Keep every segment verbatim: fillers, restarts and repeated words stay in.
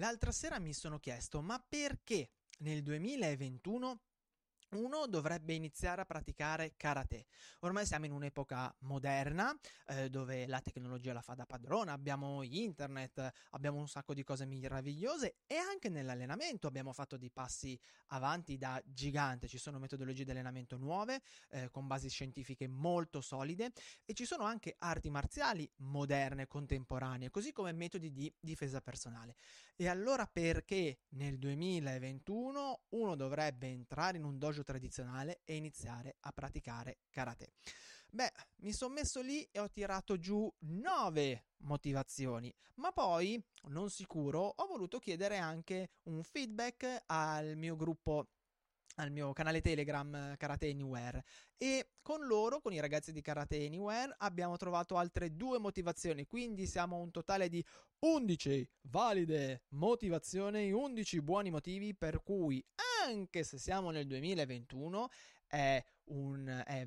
L'altra sera mi sono chiesto, ma perché nel duemilaventuno uno dovrebbe iniziare a praticare karate? Ormai siamo in un'epoca moderna, eh, dove la tecnologia la fa da padrona, abbiamo internet, abbiamo un sacco di cose meravigliose, e anche nell'allenamento abbiamo fatto dei passi avanti da gigante. Ci sono metodologie di allenamento nuove, eh, con basi scientifiche molto solide, e ci sono anche arti marziali moderne, contemporanee, così come metodi di difesa personale. E allora perché nel duemilaventuno uno dovrebbe entrare in un dojo tradizionale e iniziare a praticare karate? Beh, mi sono messo lì e ho tirato giù nove motivazioni, ma poi, non sicuro, ho voluto chiedere anche un feedback al mio gruppo, al mio canale Telegram Karate Anywhere, e con loro, con i ragazzi di Karate Anywhere, abbiamo trovato altre due motivazioni, quindi siamo a un totale di undici valide motivazioni, undici buoni motivi per cui, anche se siamo nel duemilaventuno, è un è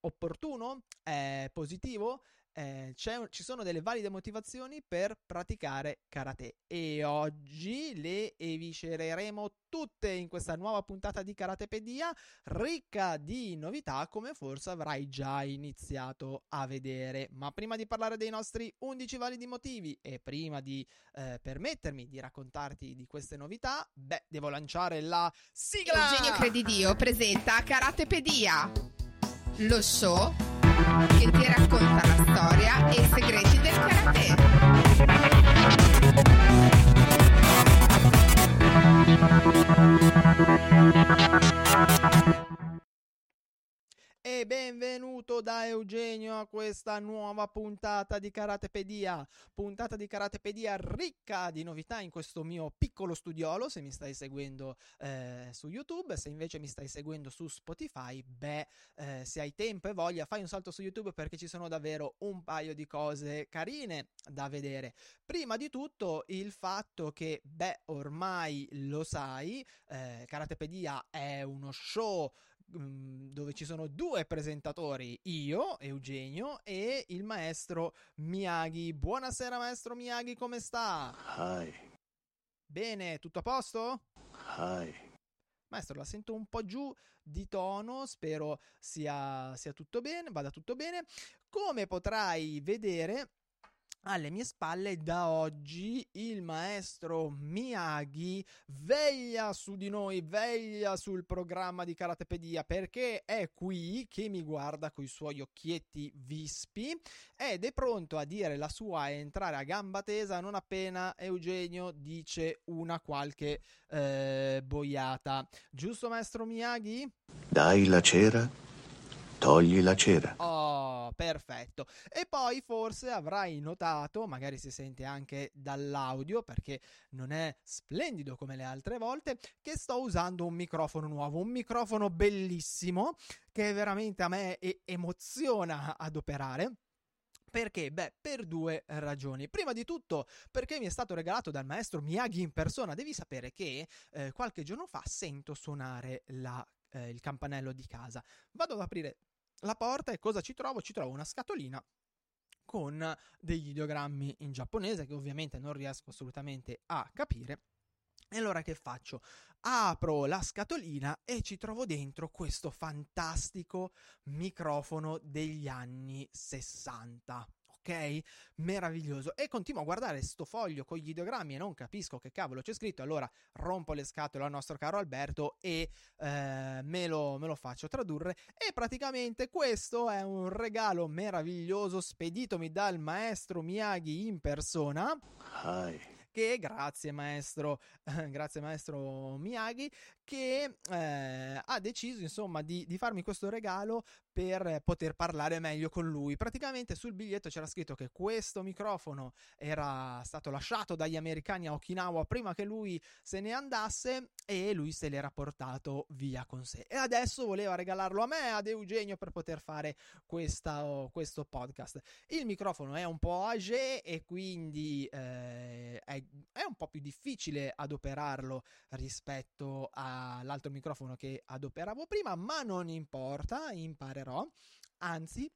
opportuno, è positivo, eh, c'è, ci sono delle valide motivazioni per praticare karate, e oggi le eviscereremo tutte in questa nuova puntata di Karatepedia, ricca di novità, come forse avrai già iniziato a vedere. Ma prima di parlare dei nostri undici validi motivi, e prima di eh, permettermi di raccontarti di queste novità, beh, devo lanciare la sigla. Eugenio Credidio presenta Karatepedia, lo show che ti racconta la storia e i segreti del karate. E benvenuto da Eugenio a questa nuova puntata di Karatepedia, puntata di Karatepedia ricca di novità in questo mio piccolo studiolo. Se mi stai seguendo eh, su YouTube, se invece mi stai seguendo su Spotify, beh, eh, se hai tempo e voglia, fai un salto su YouTube, perché ci sono davvero un paio di cose carine da vedere. Prima di tutto il fatto che, beh, ormai lo sai, eh, Karatepedia è uno show dove ci sono due presentatori, io, Eugenio, e il maestro Miyagi. Buonasera maestro Miyagi, come sta? Hi. Bene, tutto a posto? Hi. Maestro, la sento un po' giù di tono, spero sia, sia tutto bene, vada tutto bene. Come potrai vedere alle mie spalle, da oggi il maestro Miyagi veglia su di noi, veglia sul programma di Karatepedia, perché è qui che mi guarda coi suoi occhietti vispi ed è pronto a dire la sua e entrare a gamba tesa non appena Eugenio dice una qualche eh, boiata. Giusto maestro Miyagi? Dai la cera, togli la cera. Oh, perfetto. E poi forse avrai notato, magari si sente anche dall'audio perché non è splendido come le altre volte, che sto usando un microfono nuovo, un microfono bellissimo che veramente a me e- emoziona ad operare. Perché? Beh, per due ragioni. Prima di tutto, perché mi è stato regalato dal maestro Miyagi in persona. Devi sapere che eh, qualche giorno fa sento suonare la Eh, il campanello di casa. Vado ad aprire la porta e cosa ci trovo? Ci trovo una scatolina con degli ideogrammi in giapponese che ovviamente non riesco assolutamente a capire. E allora che faccio? Apro la scatolina e ci trovo dentro questo fantastico microfono degli anni sessanta. Ok, meraviglioso. E continuo a guardare sto foglio con gli ideogrammi e non capisco che cavolo c'è scritto. Allora rompo le scatole al nostro caro Alberto e eh, me, lo, me lo faccio tradurre. E praticamente questo è un regalo meraviglioso speditomi dal maestro Miyagi in persona. Hi. Che grazie maestro, eh, grazie maestro Miyagi, che eh, ha deciso insomma di, di farmi questo regalo per poter parlare meglio con lui. Praticamente sul biglietto c'era scritto che questo microfono era stato lasciato dagli americani a Okinawa prima che lui se ne andasse, e lui se l'era portato via con sé. E adesso voleva regalarlo a me, ad Eugenio, per poter fare questa, oh, questo podcast. Il microfono è un po' age e quindi eh, è è un po' più difficile adoperarlo rispetto all'altro microfono che adoperavo prima, ma non importa, imparerò. Anzi,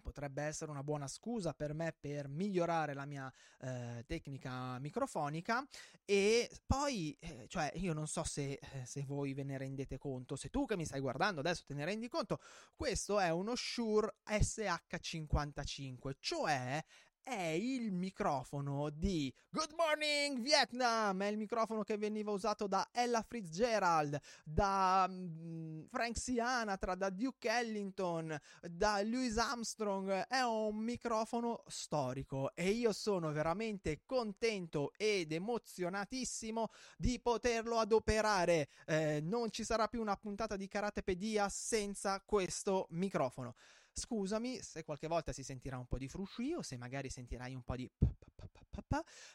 potrebbe essere una buona scusa per me per migliorare la mia eh, tecnica microfonica. E poi, eh, cioè, io non so se, se voi ve ne rendete conto, se tu che mi stai guardando adesso te ne rendi conto, questo è uno Shure S H cinquantacinque, cioè è il microfono di Good Morning Vietnam, è il microfono che veniva usato da Ella Fitzgerald, da um, Frank Sinatra, da Duke Ellington, da Louis Armstrong. È un microfono storico e io sono veramente contento ed emozionatissimo di poterlo adoperare. Eh, non ci sarà più una puntata di Karatepedia senza questo microfono. Scusami se qualche volta si sentirà un po' di fruscio, se magari sentirai un po' di p- p- p- p-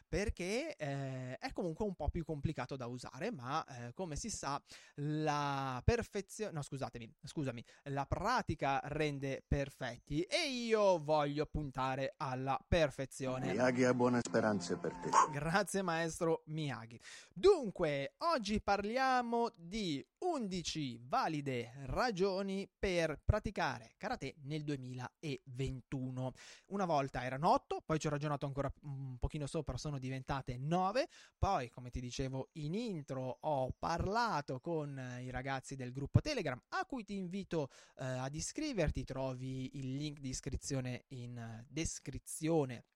perché eh, è comunque un po' più complicato da usare, ma eh, come si sa la perfezione, no scusatemi, scusami, la pratica rende perfetti e io voglio puntare alla perfezione. Miyagi ha buone speranze per te. Grazie maestro Miyagi. Dunque, oggi parliamo di undici valide ragioni per praticare karate nel duemilaventuno. Una volta erano otto, poi ci ho ragionato ancora un pochino sopra, sono diventate nove. Poi, come ti dicevo in intro, ho parlato con i ragazzi del gruppo Telegram, a cui ti invito eh, ad iscriverti. Trovi il link di iscrizione in descrizione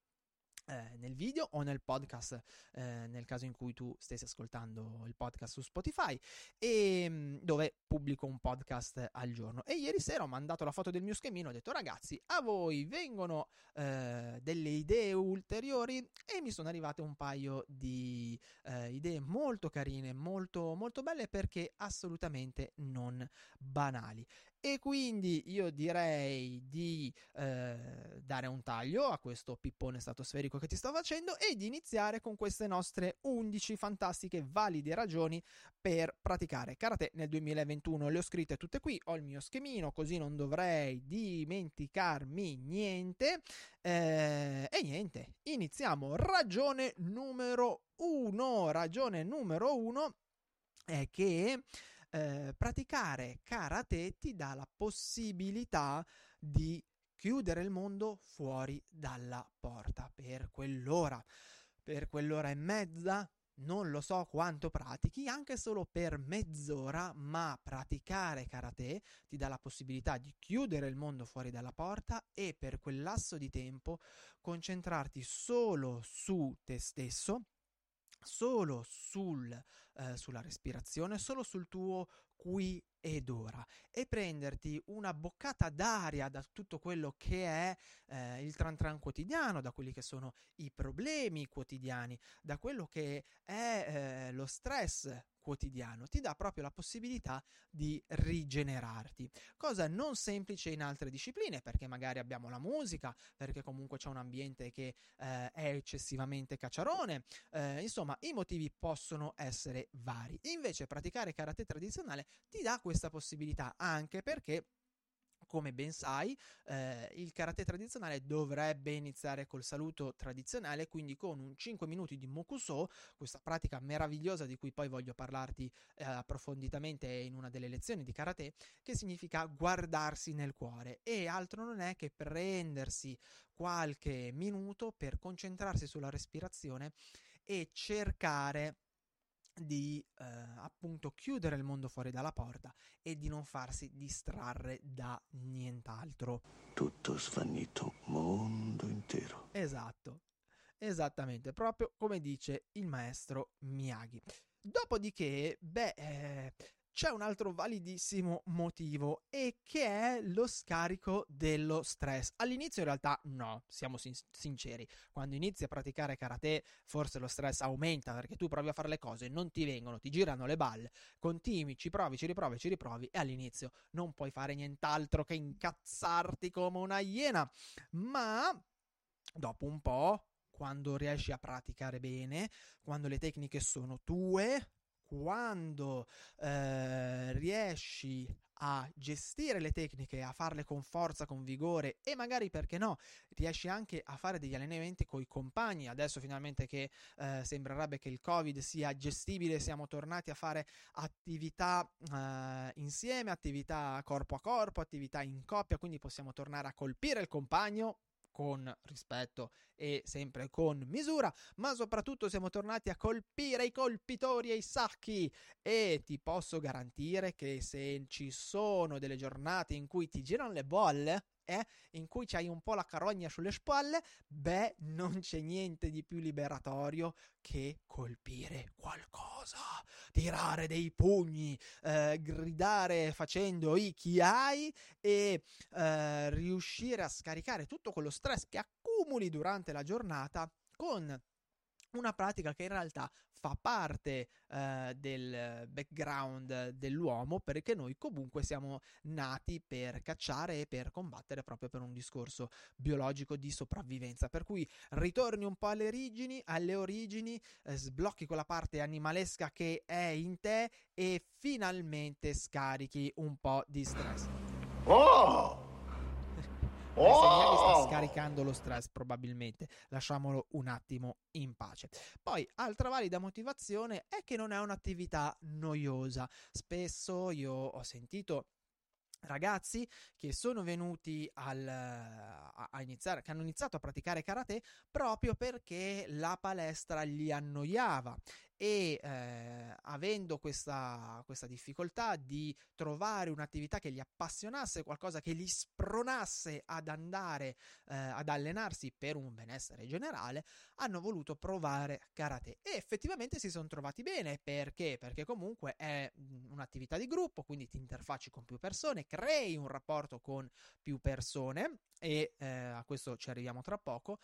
nel video o nel podcast, eh, nel caso in cui tu stessi ascoltando il podcast su Spotify, e dove pubblico un podcast al giorno. E ieri sera ho mandato la foto del mio schemino, ho detto ragazzi, a voi vengono eh, delle idee ulteriori, e mi sono arrivate un paio di eh, idee molto carine, molto molto belle, perché assolutamente non banali. E quindi io direi di eh, dare un taglio a questo pippone stratosferico che ti sto facendo e di iniziare con queste nostre undici fantastiche valide ragioni per praticare karate nel duemilaventuno. Le ho scritte tutte qui, ho il mio schemino, così non dovrei dimenticarmi niente. Eh, e niente, iniziamo. Ragione numero uno. Ragione numero uno è che eh, praticare karate ti dà la possibilità di chiudere il mondo fuori dalla porta per quell'ora, per quell'ora e mezza. Non lo so quanto pratichi, anche solo per mezz'ora, ma praticare karate ti dà la possibilità di chiudere il mondo fuori dalla porta e per quel lasso di tempo concentrarti solo su te stesso, solo sul, eh, sulla respirazione, solo sul tuo qui ed ora, e prenderti una boccata d'aria da tutto quello che è eh, il tran tran quotidiano, da quelli che sono i problemi quotidiani, da quello che è eh, lo stress quotidiano. Ti dà proprio la possibilità di rigenerarti, cosa non semplice in altre discipline, perché magari abbiamo la musica, perché comunque c'è un ambiente che eh, è eccessivamente cacciarone, eh, insomma i motivi possono essere vari. Invece praticare karate tradizionale ti dà questa possibilità, anche perché, come ben sai, eh, il karate tradizionale dovrebbe iniziare col saluto tradizionale, quindi con un cinque minuti di mokuso, questa pratica meravigliosa di cui poi voglio parlarti eh, approfonditamente in una delle lezioni di karate, che significa guardarsi nel cuore, e altro non è che prendersi qualche minuto per concentrarsi sulla respirazione e cercare di eh, appunto chiudere il mondo fuori dalla porta e di non farsi distrarre da nient'altro. Tutto svanito, mondo intero. Esatto, esattamente, proprio come dice il maestro Miyagi. Dopodiché, beh, eh, c'è un altro validissimo motivo, e che è lo scarico dello stress. All'inizio in realtà no, siamo sin- sinceri, quando inizi a praticare karate forse lo stress aumenta, perché tu provi a fare le cose, non ti vengono, ti girano le balle, continui, ci provi, ci riprovi, ci riprovi, e all'inizio non puoi fare nient'altro che incazzarti come una iena. Ma dopo un po', quando riesci a praticare bene, quando le tecniche sono tue, quando eh, riesci a gestire le tecniche, a farle con forza, con vigore, e magari, perché no, riesci anche a fare degli allenamenti coi compagni. Adesso finalmente che eh, sembrerebbe che il Covid sia gestibile, siamo tornati a fare attività eh, insieme, attività corpo a corpo, attività in coppia, quindi possiamo tornare a colpire il compagno con rispetto e sempre con misura, ma soprattutto siamo tornati a colpire i colpitori e i sacchi, e ti posso garantire che se ci sono delle giornate in cui ti girano le bolle, eh, in cui c'hai un po' la carogna sulle spalle, beh, non c'è niente di più liberatorio che colpire qualcosa, tirare dei pugni, eh, gridare facendo i kiai e eh, riuscire a scaricare tutto quello stress che accumuli durante la giornata con una pratica che in realtà fa parte eh, del background dell'uomo, perché noi comunque siamo nati per cacciare e per combattere, proprio per un discorso biologico di sopravvivenza. Per cui ritorni un po' alle origini, alle origini eh, sblocchi quella parte animalesca che è in te e finalmente scarichi un po' di stress. Oh! Oh! Sta scaricando lo stress, probabilmente, lasciamolo un attimo in pace. Poi, altra valida motivazione è che non è un'attività noiosa. Spesso io ho sentito ragazzi che sono venuti al, a, a iniziare, che hanno iniziato a praticare karate proprio perché la palestra gli annoiava, e eh, avendo questa, questa difficoltà di trovare un'attività che gli appassionasse, qualcosa che li spronasse ad andare eh, ad allenarsi per un benessere generale, hanno voluto provare karate e effettivamente si sono trovati bene. Perché? Perché comunque è un'attività di gruppo, quindi ti interfacci con più persone, crei un rapporto con più persone, e eh, a questo ci arriviamo tra poco.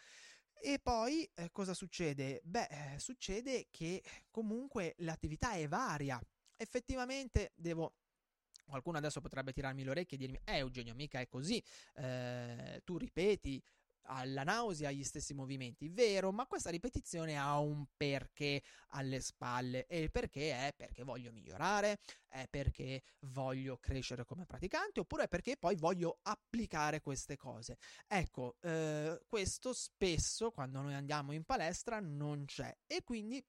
E poi eh, cosa succede? Beh, eh, succede che comunque l'attività è varia. Effettivamente devo... Qualcuno adesso potrebbe tirarmi le orecchie e dirmi: eh Eugenio, mica è così, eh, tu ripeti alla nausea gli stessi movimenti. Vero, ma questa ripetizione ha un perché alle spalle, e il perché è perché voglio migliorare, è perché voglio crescere come praticante, oppure è perché poi voglio applicare queste cose. Ecco, eh, questo spesso quando noi andiamo in palestra non c'è, e quindi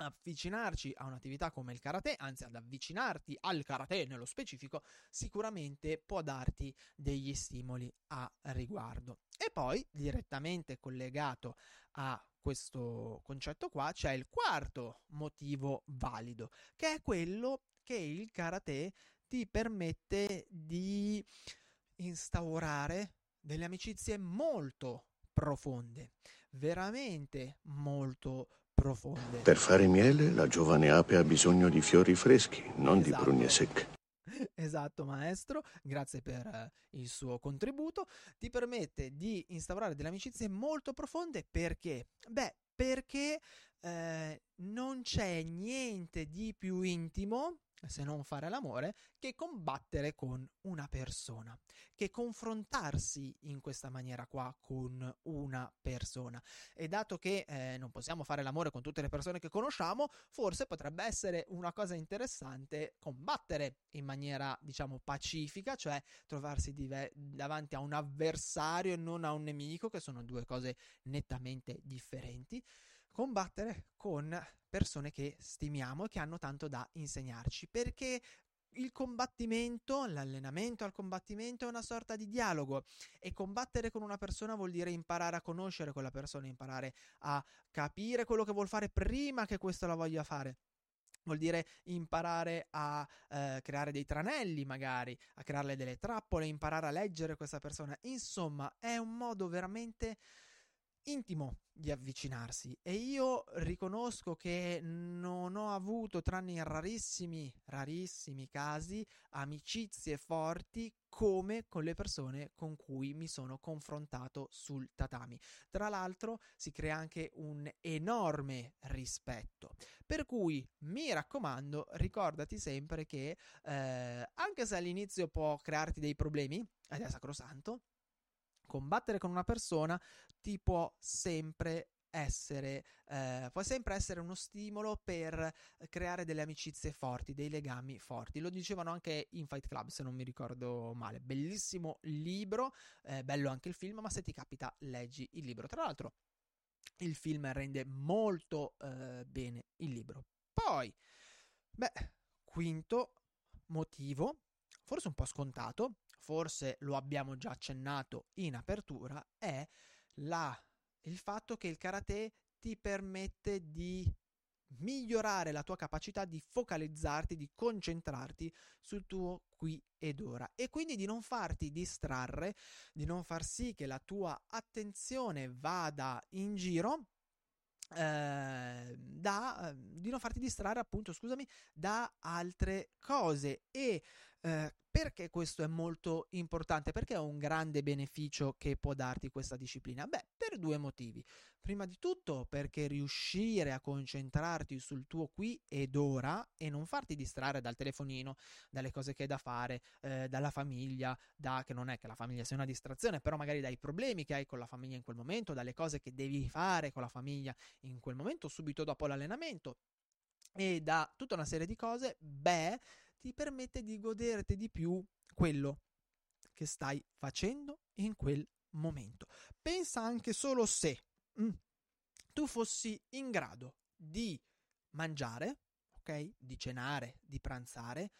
avvicinarci a un'attività come il karate, anzi ad avvicinarti al karate nello specifico, sicuramente può darti degli stimoli a riguardo. E poi, direttamente collegato a questo concetto qua, c'è il quarto motivo valido, che è quello che il karate ti permette di instaurare delle amicizie molto profonde, veramente molto profonde. Per fare miele la giovane ape ha bisogno di fiori freschi, non esatto. Di prugne secche. Esatto, maestro, grazie per eh, il suo contributo. Ti permette di instaurare delle amicizie molto profonde. Perché? Beh, perché eh, non c'è niente di più intimo, se non fare l'amore, che combattere con una persona, che confrontarsi in questa maniera qua con una persona. E dato che eh, non possiamo fare l'amore con tutte le persone che conosciamo, forse potrebbe essere una cosa interessante combattere in maniera, diciamo, pacifica, cioè trovarsi dive- davanti a un avversario e non a un nemico, che sono due cose nettamente differenti. Combattere con persone che stimiamo e che hanno tanto da insegnarci, perché il combattimento, l'allenamento al combattimento è una sorta di dialogo, e combattere con una persona vuol dire imparare a conoscere quella persona, imparare a capire quello che vuol fare prima che questo la voglia fare. Vuol dire imparare a eh, creare dei tranelli, magari a crearle delle trappole, imparare a leggere questa persona. Insomma, è un modo veramente intimo di avvicinarsi, e io riconosco che non ho avuto, tranne in rarissimi rarissimi casi, amicizie forti come con le persone con cui mi sono confrontato sul tatami. Tra l'altro si crea anche un enorme rispetto, per cui mi raccomando, ricordati sempre che eh, anche se all'inizio può crearti dei problemi, ed è sacrosanto, combattere con una persona ti può sempre essere, eh, può sempre essere uno stimolo per creare delle amicizie forti, dei legami forti. Lo dicevano anche in Fight Club, se non mi ricordo male. Bellissimo libro, eh, bello anche il film, ma se ti capita leggi il libro. Tra l'altro il film rende molto eh, bene il libro. Poi, beh, quinto motivo, forse un po' scontato, forse lo abbiamo già accennato in apertura, è la, il fatto che il karate ti permette di migliorare la tua capacità di focalizzarti, di concentrarti sul tuo qui ed ora e quindi di non farti distrarre, di non far sì che la tua attenzione vada in giro, eh, da, di non farti distrarre appunto, scusami, da altre cose. E eh, perché questo è molto importante? Perché è un grande beneficio che può darti questa disciplina? Beh, per due motivi. Prima di tutto perché riuscire a concentrarti sul tuo qui ed ora e non farti distrarre dal telefonino, dalle cose che hai da fare, eh, dalla famiglia, da, che non è che la famiglia sia una distrazione, però magari dai problemi che hai con la famiglia in quel momento, dalle cose che devi fare con la famiglia in quel momento, subito dopo l'allenamento, e da tutta una serie di cose. Beh, ti permette di goderti di più quello che stai facendo in quel momento. Pensa anche solo se mm, tu fossi in grado di mangiare, ok, di cenare, di pranzare,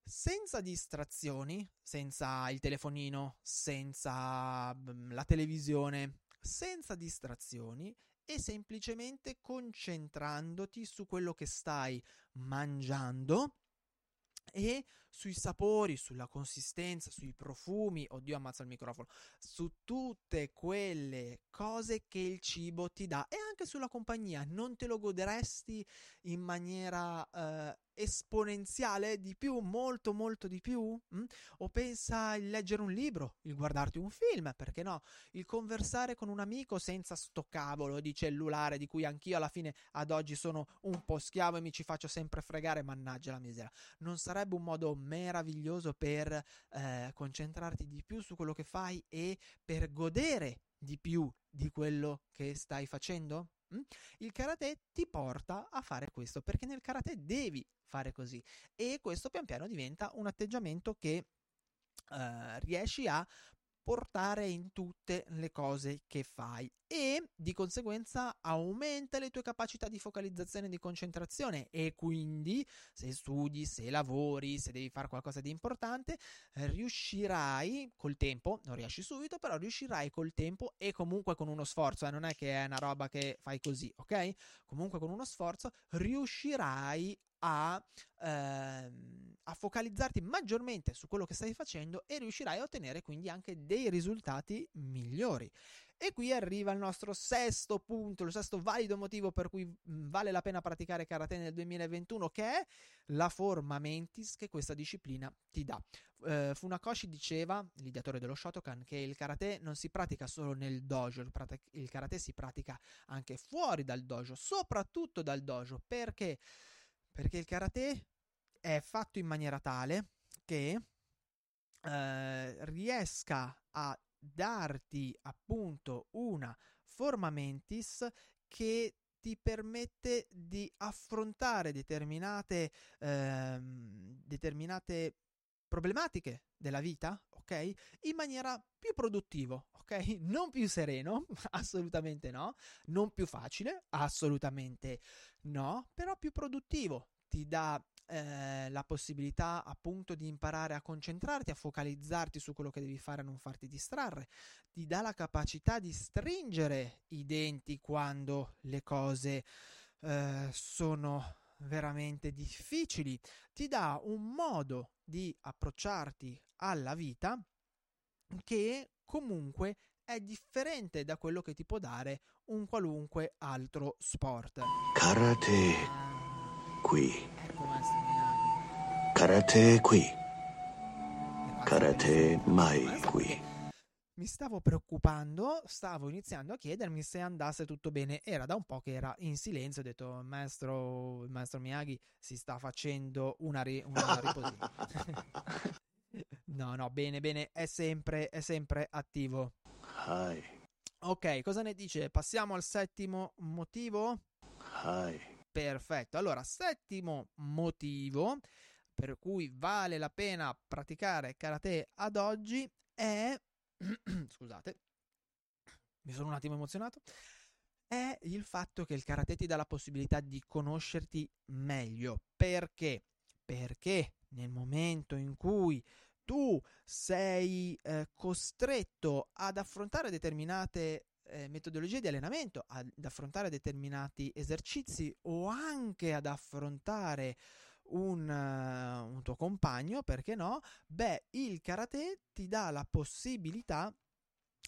senza distrazioni, senza il telefonino, senza mm, la televisione, senza distrazioni, e semplicemente concentrandoti su quello che stai mangiando e sui sapori, sulla consistenza, sui profumi, oddio ammazza il microfono, su tutte quelle cose che il cibo ti dà, e anche sulla compagnia. Non te lo goderesti in maniera eh, esponenziale di più, molto molto di più? Mm? O pensa il leggere un libro, il guardarti un film, perché no, il conversare con un amico senza sto cavolo di cellulare di cui anch'io alla fine ad oggi sono un po' schiavo e mi ci faccio sempre fregare, mannaggia la misera. Non sarebbe un modo meraviglioso per eh, concentrarti di più su quello che fai e per godere di più di quello che stai facendo? Mm? Il karate ti porta a fare questo, perché nel karate devi fare così, e questo pian piano diventa un atteggiamento che eh, riesci a portare in tutte le cose che fai e di conseguenza aumenta le tue capacità di focalizzazione e di concentrazione, e quindi se studi, se lavori, se devi fare qualcosa di importante, riuscirai col tempo, non riesci subito, però riuscirai col tempo e comunque con uno sforzo, eh, non è che è una roba che fai così, ok? Comunque con uno sforzo riuscirai A, ehm, a focalizzarti maggiormente su quello che stai facendo e riuscirai a ottenere quindi anche dei risultati migliori. E qui arriva il nostro sesto punto, il sesto valido motivo per cui vale la pena praticare karate nel duemilaventuno, che è la forma mentis che questa disciplina ti dà. Eh, Funakoshi diceva, l'ideatore dello Shotokan, che il karate non si pratica solo nel dojo, il, prate- il karate si pratica anche fuori dal dojo, soprattutto dal dojo, perché Perché il karate è fatto in maniera tale che eh, riesca a darti appunto una forma mentis che ti permette di affrontare determinate, eh, determinate problematiche della vita, ok? In maniera più produttivo, ok? Non più sereno, assolutamente no, non più facile, assolutamente no, però più produttivo. Ti dà eh, la possibilità appunto di imparare a concentrarti, a focalizzarti su quello che devi fare, a non farti distrarre, ti dà la capacità di stringere i denti quando le cose eh, sono veramente difficili, ti dà un modo di approcciarti alla vita che comunque è differente da quello che ti può dare un qualunque altro sport. Karate qui, karate qui, karate mai qui. Mi stavo preoccupando, stavo iniziando a chiedermi se andasse tutto bene. Era da un po' che era in silenzio, ho detto, maestro, il maestro Miyagi si sta facendo una, ri- una riposina. No, no, bene, bene, è sempre, è sempre attivo. Hi. Ok, cosa ne dice? Passiamo al settimo motivo? Hi. Perfetto, allora settimo motivo per cui vale la pena praticare karate ad oggi è, scusate, mi sono un attimo emozionato, è il fatto che il karate ti dà la possibilità di conoscerti meglio. Perché? Perché nel momento in cui tu sei eh, costretto ad affrontare determinate eh, metodologie di allenamento, ad affrontare determinati esercizi o anche ad affrontare un, uh, un tuo compagno, perché no? Beh, il karate ti dà la possibilità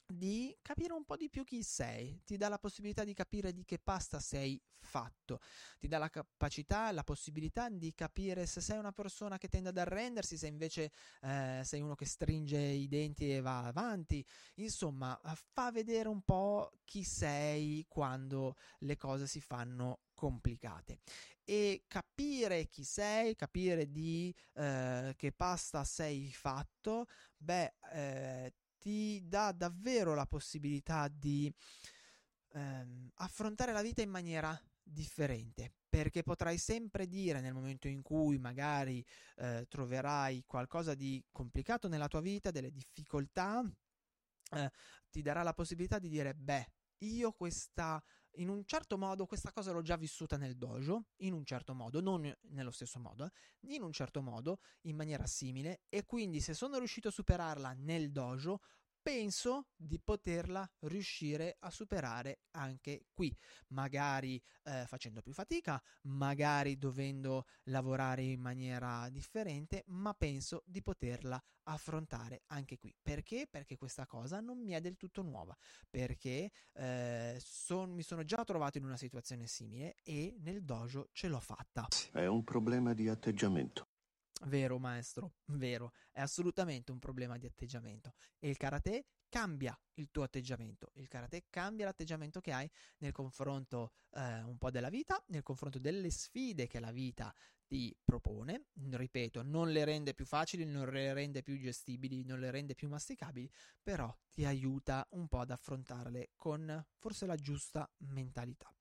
di capire un po' di più chi sei, ti dà la possibilità di capire di che pasta sei fatto, ti dà la capacità, la possibilità di capire se sei una persona che tende ad arrendersi, se invece eh, sei uno che stringe i denti e va avanti. Insomma, fa vedere un po' chi sei quando le cose si fanno complicate, e capire chi sei, capire di eh, che pasta sei fatto, beh, eh, ti dà davvero la possibilità di ehm, affrontare la vita in maniera differente, perché potrai sempre dire, nel momento in cui magari eh, troverai qualcosa di complicato nella tua vita, delle difficoltà, eh, ti darà la possibilità di dire, beh, io questa, in un certo modo, questa cosa l'ho già vissuta nel dojo, in un certo modo, non nello stesso modo, in un certo modo, in maniera simile, e quindi se sono riuscito a superarla nel dojo, penso di poterla riuscire a superare anche qui, magari eh, facendo più fatica, magari dovendo lavorare in maniera differente, ma penso di poterla affrontare anche qui. Perché? Perché questa cosa non mi è del tutto nuova, perché eh, son, mi sono già trovato in una situazione simile e nel dojo ce l'ho fatta. È un problema di atteggiamento. Vero maestro, vero, è assolutamente un problema di atteggiamento, e il karate cambia il tuo atteggiamento, il karate cambia l'atteggiamento che hai nel confronto eh, un po' della vita, nel confronto delle sfide che la vita ti propone. Ripeto, non le rende più facili, non le rende più gestibili, non le rende più masticabili, però ti aiuta un po' ad affrontarle con forse la giusta mentalità.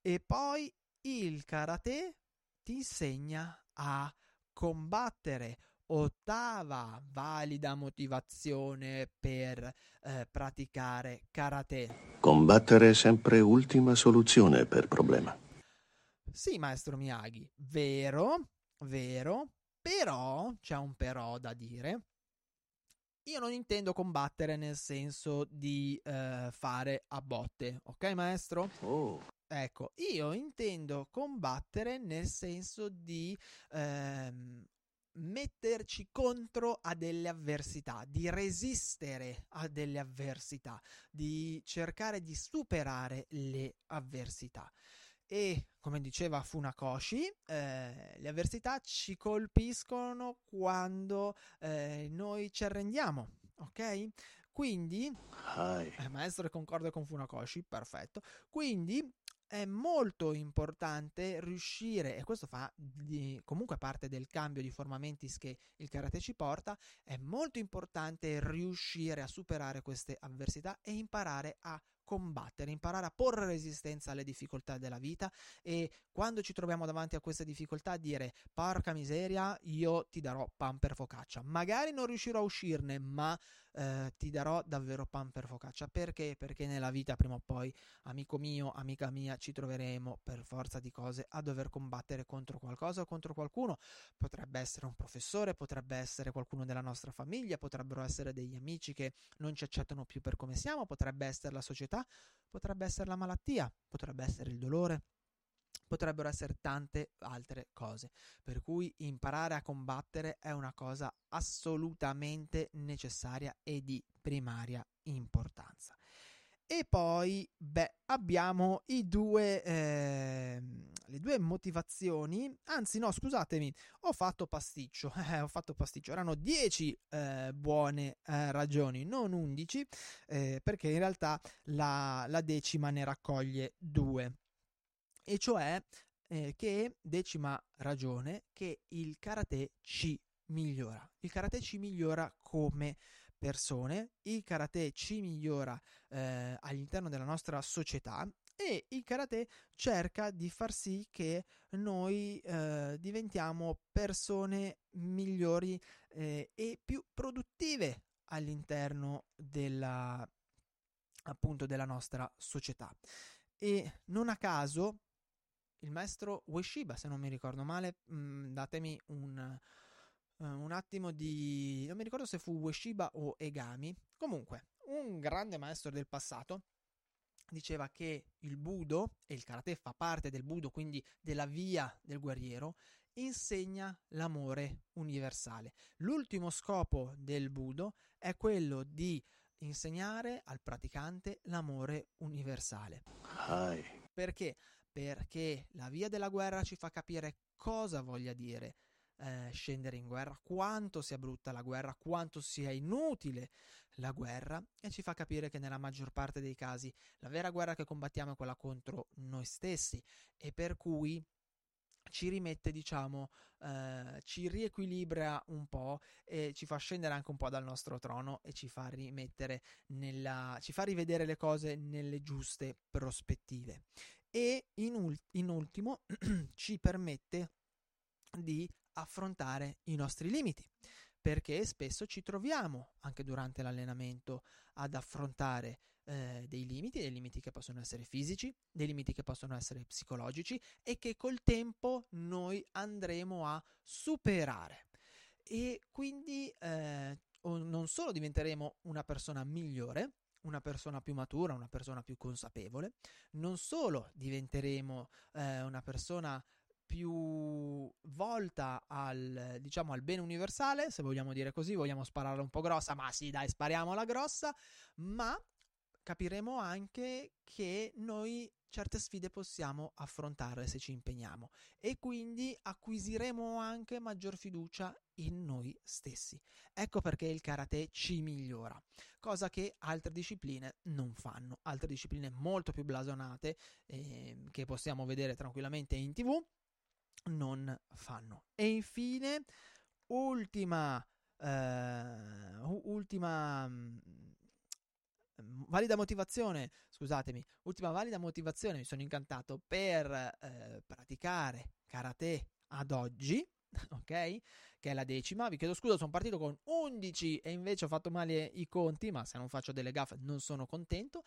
E poi il karate ti insegna a combattere. Ottava valida motivazione per eh, praticare karate. Combattere è sempre ultima soluzione per problema. Sì, maestro Miyagi, vero, vero, però c'è un però da dire. Io non intendo combattere nel senso di eh, fare a botte, ok maestro? Oh. Ecco, io intendo combattere nel senso di ehm, metterci contro a delle avversità, di resistere a delle avversità, di cercare di superare le avversità. E come diceva Funakoshi, eh, le avversità ci colpiscono quando eh, noi ci arrendiamo, ok? Quindi, eh, maestro concorda con Funakoshi, perfetto. Quindi è molto importante riuscire, e questo fa di, comunque parte del cambio di forma mentis che il karate ci porta, è molto importante riuscire a superare queste avversità e imparare a combattere, imparare a porre resistenza alle difficoltà della vita, e quando ci troviamo davanti a queste difficoltà dire, porca miseria, io ti darò pan per focaccia. Magari non riuscirò a uscirne, ma eh, ti darò davvero pan per focaccia. Perché? Perché nella vita prima o poi, amico mio, amica mia, ci troveremo per forza di cose a dover combattere contro qualcosa o contro qualcuno. Potrebbe essere un professore, potrebbe essere qualcuno della nostra famiglia, potrebbero essere degli amici che non ci accettano più per come siamo, potrebbe essere la società, potrebbe essere la malattia, potrebbe essere il dolore, potrebbero essere tante altre cose, per cui imparare a combattere è una cosa assolutamente necessaria e di primaria importanza. E poi, beh, abbiamo i due eh, le due motivazioni, anzi no, scusatemi, ho fatto pasticcio, eh, ho fatto pasticcio, erano dieci eh, buone eh, ragioni, non undici, eh, perché in realtà la, la decima ne raccoglie due, e cioè eh, che, decima ragione, che il karate ci migliora, il karate ci migliora come persone, il karate ci migliora eh, all'interno della nostra società e il karate cerca di far sì che noi eh, diventiamo persone migliori eh, e più produttive all'interno della, appunto, della nostra società. E non a caso il maestro Ueshiba, se non mi ricordo male, mh, datemi un, uh, un attimo di... non mi ricordo se fu Ueshiba o Egami, comunque un grande maestro del passato, diceva che il Budo, e il karate fa parte del Budo, quindi della via del guerriero, insegna l'amore universale. L'ultimo scopo del Budo è quello di insegnare al praticante l'amore universale. Hi. Perché? Perché la via della guerra ci fa capire cosa voglia dire eh, scendere in guerra, quanto sia brutta la guerra, quanto sia inutile la guerra, e ci fa capire che nella maggior parte dei casi la vera guerra che combattiamo è quella contro noi stessi, e per cui ci rimette, diciamo, eh, ci riequilibra un po' e ci fa scendere anche un po' dal nostro trono e ci fa rimettere nella, ci fa rivedere le cose nelle giuste prospettive. E in, ult- in ultimo ci permette di affrontare i nostri limiti, perché spesso ci troviamo anche durante l'allenamento ad affrontare eh, dei limiti, dei limiti che possono essere fisici, dei limiti che possono essere psicologici e che col tempo noi andremo a superare. E quindi eh, non solo diventeremo una persona migliore, una persona più matura, una persona più consapevole, non solo diventeremo eh, una persona più volta al, diciamo, al bene universale, se vogliamo dire così, vogliamo spararla un po' grossa, ma sì dai, spariamola grossa, ma capiremo anche che noi certe sfide possiamo affrontarle se ci impegniamo, e quindi acquisiremo anche maggior fiducia in noi stessi. Ecco perché il karate ci migliora, cosa che altre discipline non fanno, altre discipline molto più blasonate eh, che possiamo vedere tranquillamente in tivù non fanno. E infine, ultima eh, ultima valida motivazione, scusatemi, ultima valida motivazione, mi sono incantato, per eh, praticare karate ad oggi, ok? Che è la decima, vi chiedo scusa, sono partito con undici e invece ho fatto male i conti, ma se non faccio delle gaffe non sono contento.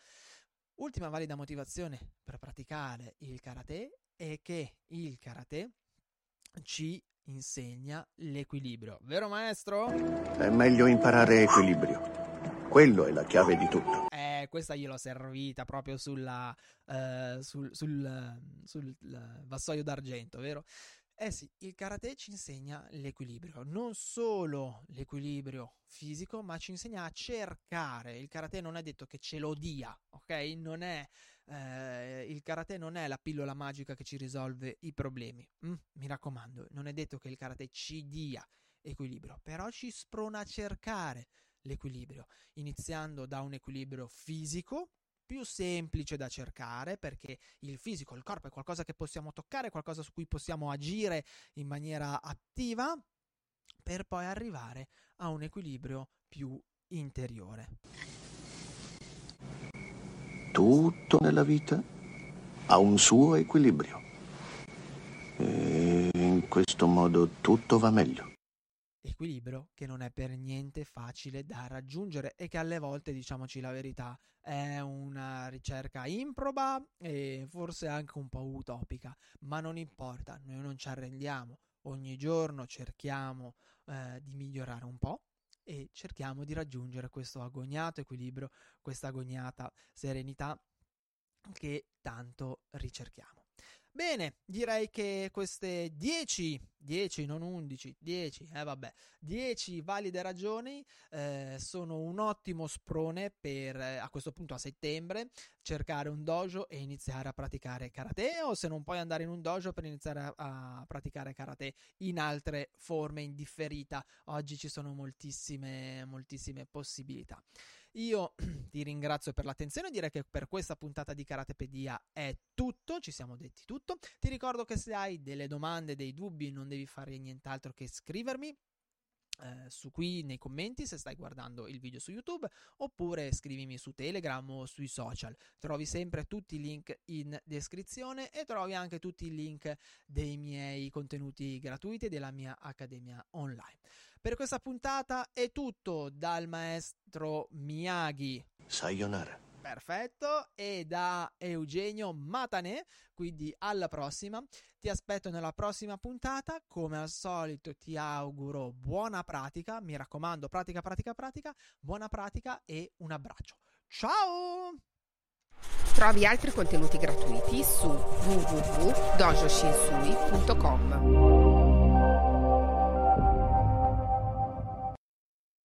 Ultima valida motivazione per praticare il karate è che il karate ci insegna l'equilibrio, vero maestro? È meglio imparare equilibrio, quello è la chiave di tutto. Eh, questa gliel'ho servita proprio sulla, eh, sul, sul, sul, sul vassoio d'argento, vero? Eh sì, il karate ci insegna l'equilibrio, non solo l'equilibrio fisico, ma ci insegna a cercare. Il karate non è detto che ce lo dia, ok? Non è, eh, il karate non è la pillola magica che ci risolve i problemi. Mm, mi raccomando, non è detto che il karate ci dia equilibrio, però ci sprona a cercare l'equilibrio, iniziando da un equilibrio fisico, più semplice da cercare, perché il fisico, il corpo, è qualcosa che possiamo toccare, qualcosa su cui possiamo agire in maniera attiva, per poi arrivare a un equilibrio più interiore. Tutto nella vita ha un suo equilibrio e in questo modo tutto va meglio. Equilibrio che non è per niente facile da raggiungere e che alle volte, diciamoci la verità, è una ricerca improba e forse anche un po' utopica, ma non importa, noi non ci arrendiamo, ogni giorno cerchiamo eh, di migliorare un po' e cerchiamo di raggiungere questo agognato equilibrio, questa agognata serenità che tanto ricerchiamo. Bene, direi che queste dieci, dieci non undici, dieci, eh vabbè, dieci valide ragioni eh, sono un ottimo sprone per, eh, a questo punto a settembre, cercare un dojo e iniziare a praticare karate, o se non puoi andare in un dojo, per iniziare a, a praticare karate in altre forme, in differita. Oggi ci sono moltissime, moltissime possibilità. Io ti ringrazio per l'attenzione, direi che per questa puntata di Karatepedia è tutto, ci siamo detti tutto. Ti ricordo che se hai delle domande, dei dubbi, non devi fare nient'altro che scrivermi Eh, su qui nei commenti se stai guardando il video su YouTube, oppure scrivimi su Telegram o sui social. Trovi sempre tutti i link in descrizione e trovi anche tutti i link dei miei contenuti gratuiti e della mia accademia online. Per questa puntata è tutto dal maestro Miyagi. Sayonara. Perfetto, e da Eugenio Matane, quindi alla prossima, ti aspetto nella prossima puntata, come al solito ti auguro buona pratica, mi raccomando pratica pratica pratica, buona pratica e un abbraccio, ciao! Trovi altri contenuti gratuiti su w w w punto dojo shinsui punto com.